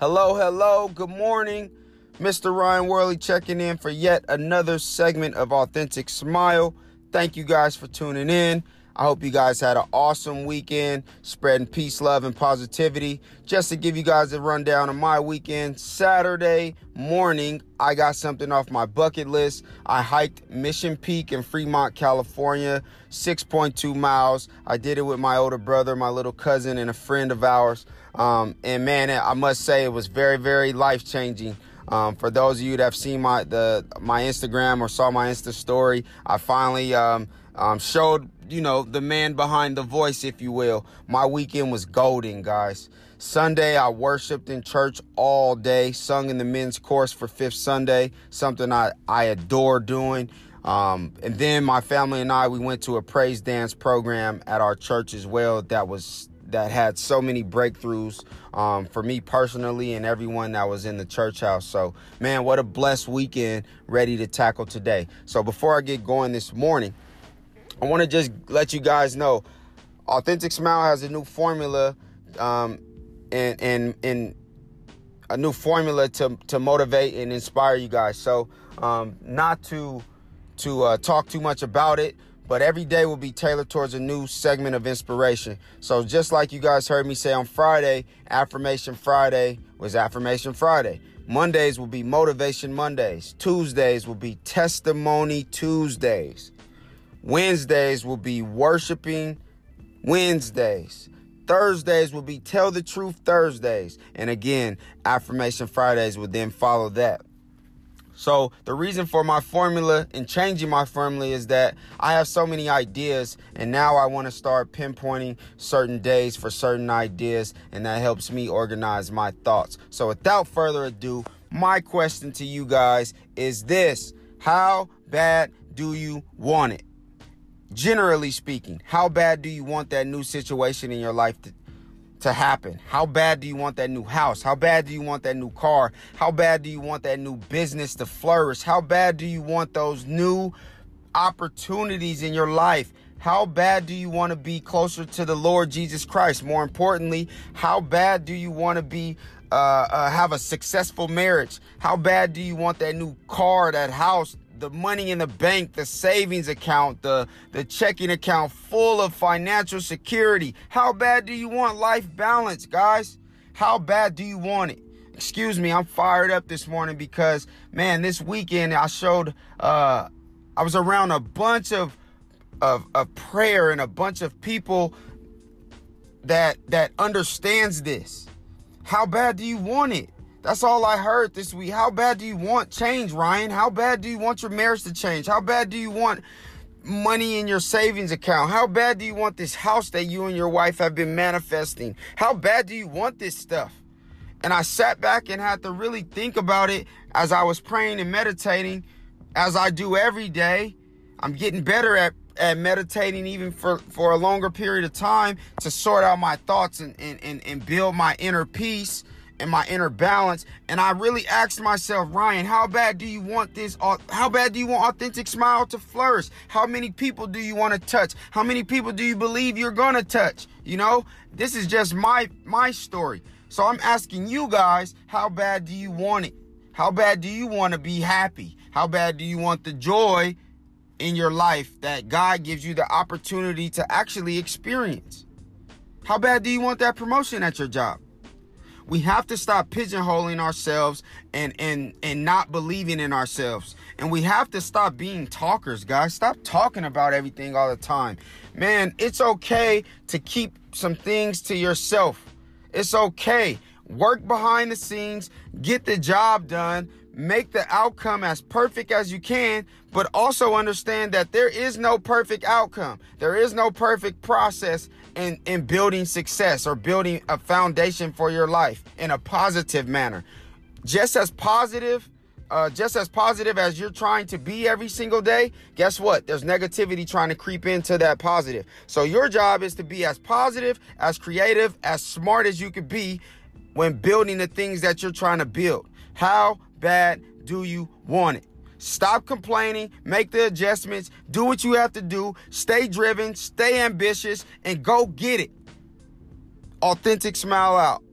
Hello. Good morning. Mr. Ryan Worley checking in for yet another segment of Authentic Smile. Thank you guys for tuning in. I hope you guys had an awesome weekend, spreading peace, love, and positivity. Just to give you guys a rundown of my weekend, Saturday morning, I got something off my bucket list. I hiked Mission Peak in Fremont, California, 6.2 miles. I did it with my older brother, my little cousin, and a friend of ours. And man, I must say it was very, very life-changing. For those of you that have seen my Instagram or saw my Insta story, I finally showed the man behind the voice, if you will. My weekend was golden, guys. Sunday, I worshiped in church all day, sung in the men's chorus for Fifth Sunday, something I adore doing. And then my family and I, we went to a praise dance program at our church as well that had so many breakthroughs for me personally and everyone that was in the church house. So, man, what a blessed weekend, ready to tackle today. So before I get going this morning, I want to just let you guys know Authentic Smile has a new formula and a new formula to motivate and inspire you guys. So not to talk too much about it, but every day will be tailored towards a new segment of inspiration. So just like you guys heard me say on Friday, Affirmation Friday was Affirmation Friday. Mondays will be Motivation Mondays. Tuesdays will be Testimony Tuesdays. Wednesdays will be Worshiping Wednesdays. Thursdays will be Tell the Truth Thursdays. And again, Affirmation Fridays will then follow that. So the reason for my formula and changing my formula is that I have so many ideas, and now I want to start pinpointing certain days for certain ideas, and that helps me organize my thoughts. So without further ado, my question to you guys is this: how bad do you want it? Generally speaking, how bad do you want that new situation in your life to happen? How bad do you want that new house? How bad do you want that new car? How bad do you want that new business to flourish? How bad do you want those new opportunities in your life? How bad do you want to be closer to the Lord Jesus Christ? More importantly, how bad do you want to be have a successful marriage? How bad do you want that new car, that house, the money in the bank, the savings account, the checking account full of financial security? How bad do you want life balance, guys? How bad do you want it? Excuse me, I'm fired up this morning because, man, this weekend I was around a bunch of prayer and a bunch of people that understands this. How bad do you want it? That's all I heard this week. How bad do you want change, Ryan? How bad do you want your marriage to change? How bad do you want money in your savings account? How bad do you want this house that you and your wife have been manifesting? How bad do you want this stuff? And I sat back and had to really think about it as I was praying and meditating, as I do every day. I'm getting better at meditating even for a longer period of time to sort out my thoughts and build my inner peace and my inner balance. And I really asked myself, Ryan, how bad do you want this? How bad do you want Authentic Smile to flourish? How many people do you want to touch? How many people do you believe you're going to touch? This is just my story. So I'm asking you guys, how bad do you want it? How bad do you want to be happy? How bad do you want the joy in your life that God gives you the opportunity to actually experience? How bad do you want that promotion at your job? We have to stop pigeonholing ourselves and not believing in ourselves. And we have to stop being talkers, guys. Stop talking about everything all the time. Man, it's okay to keep some things to yourself. It's okay. Work behind the scenes. Get the job done. Make the outcome as perfect as you can, but also understand that there is no perfect outcome. There is no perfect process in building success or building a foundation for your life in a positive manner. Just as positive as you're trying to be every single day, guess what? There's negativity trying to creep into that positive. So your job is to be as positive, as creative, as smart as you could be when building the things that you're trying to build. How bad do you want it? Stop complaining, make the adjustments, do what you have to do, stay driven, stay ambitious, and go get it. Authentic Smile out.